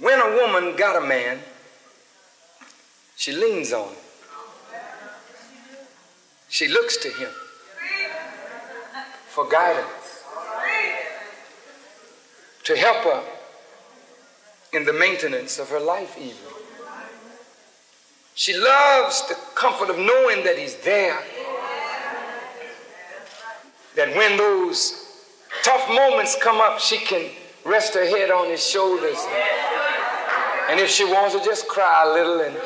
When a woman got a man, she leans on him. She looks to him for guidance, to help her in the maintenance of her life even. She loves the comfort of knowing that he's there. That when those tough moments come up, she can rest her head on his shoulders. And if she wants to just cry a little, and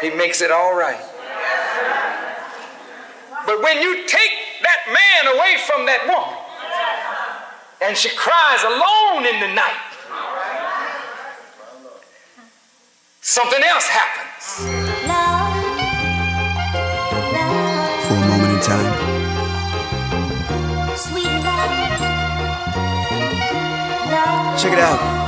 he makes it all right. But when you take that man away from that woman, and she cries alone in the night, something else happens. For a moment in time. Check it out.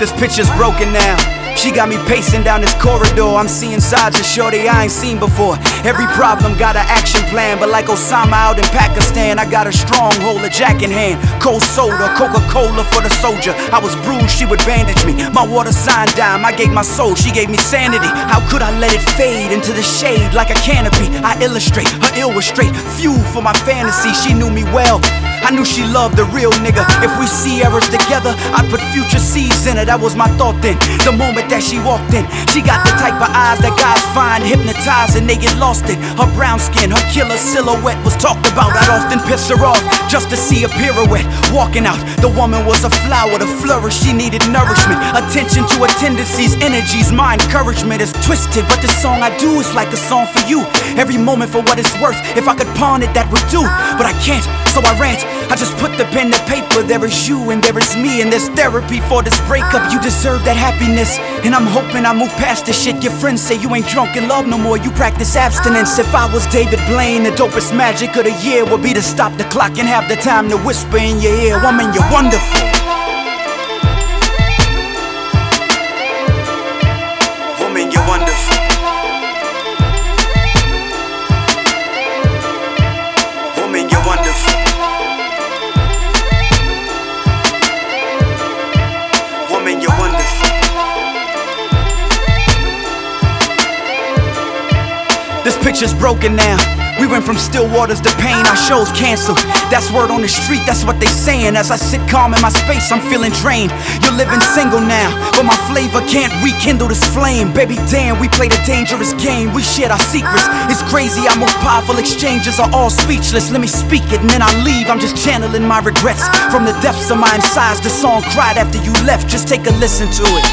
This picture's broken now. She got me pacing down this corridor. I'm seeing sides of shorty I ain't seen before. Every problem got an action plan, but like Osama out in Pakistan, I got a stronghold, a jack in hand. Cold soda, Coca-Cola for the soldier. I was bruised, she would bandage me. My water signed dime, I gave my soul, she gave me sanity. How could I let it fade into the shade like a canopy? I illustrate, her ill was straight, fuel for my fantasy. She knew me well, I knew she loved the real nigga. If we see errors together, I put future seeds in her. That was my thought then. The moment that she walked in, she got the type of eyes that guys find hypnotizing. They get lost in her brown skin. Her killer silhouette was talked about. I'd often piss her off just to see a pirouette walking out. The woman was a flower to flourish. She needed nourishment, attention to her tendencies, energies. My encouragement is twisted, but the song I do is like a song for you. Every moment for what it's worth. If I could pawn it, that would do. But I can't, so I rant. I just put the pen to paper. There is you and there is me, and there's therapy for this breakup. You deserve that happiness, and I'm hoping I move past this shit. Your friends say you ain't drunk in love no more, you practice abstinence. If I was David Blaine, the dopest magic of the year would be to stop the clock and have the time to whisper in your ear, woman, you're wonderful. Woman, you're wonderful. Woman, you're wonderful. This picture's broken now. We went from still waters to pain. Our shows canceled. That's word on the street. That's what they saying. As I sit calm in my space, I'm feeling drained. You're living single now, but my flavor can't rekindle this flame. Baby, damn, we played a dangerous game. We shared our secrets. It's crazy. Our most powerful exchanges are all speechless. Let me speak it and then I leave. I'm just channeling my regrets from the depths of my insides. The song cried after you left. Just take a listen to it.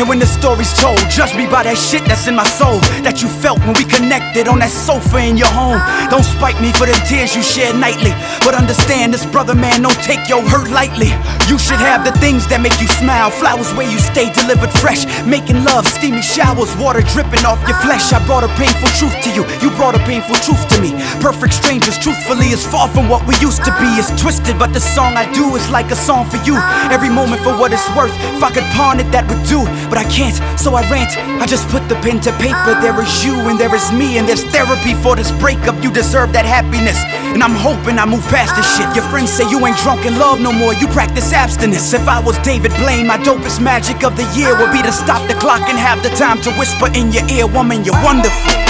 And when the story's told, judge me by that shit that's in my soul, that you felt when we connected on that sofa in your home. Don't spite me for the tears you shed nightly, but understand this brother man don't take your hurt lightly. You should have the things that make you smile, flowers where you stay delivered fresh, making love, steamy showers, water dripping off your flesh. I brought a painful truth to you, you brought a painful truth to me. Perfect strangers, truthfully, is far from what we used to be. It's twisted, but the song I do is like a song for you. Every moment for what it's worth, if I could pawn it, that would do. But I can't, so I rant. I just put the pen to paper. There is you and there is me, and there's therapy for this breakup. You deserve that happiness, and I'm hoping I move past this shit. Your friends say you ain't drunk in love no more, you practice abstinence. If I was David Blaine, my dopest magic of the year would be to stop the clock and have the time to whisper in your ear, woman, you're wonderful.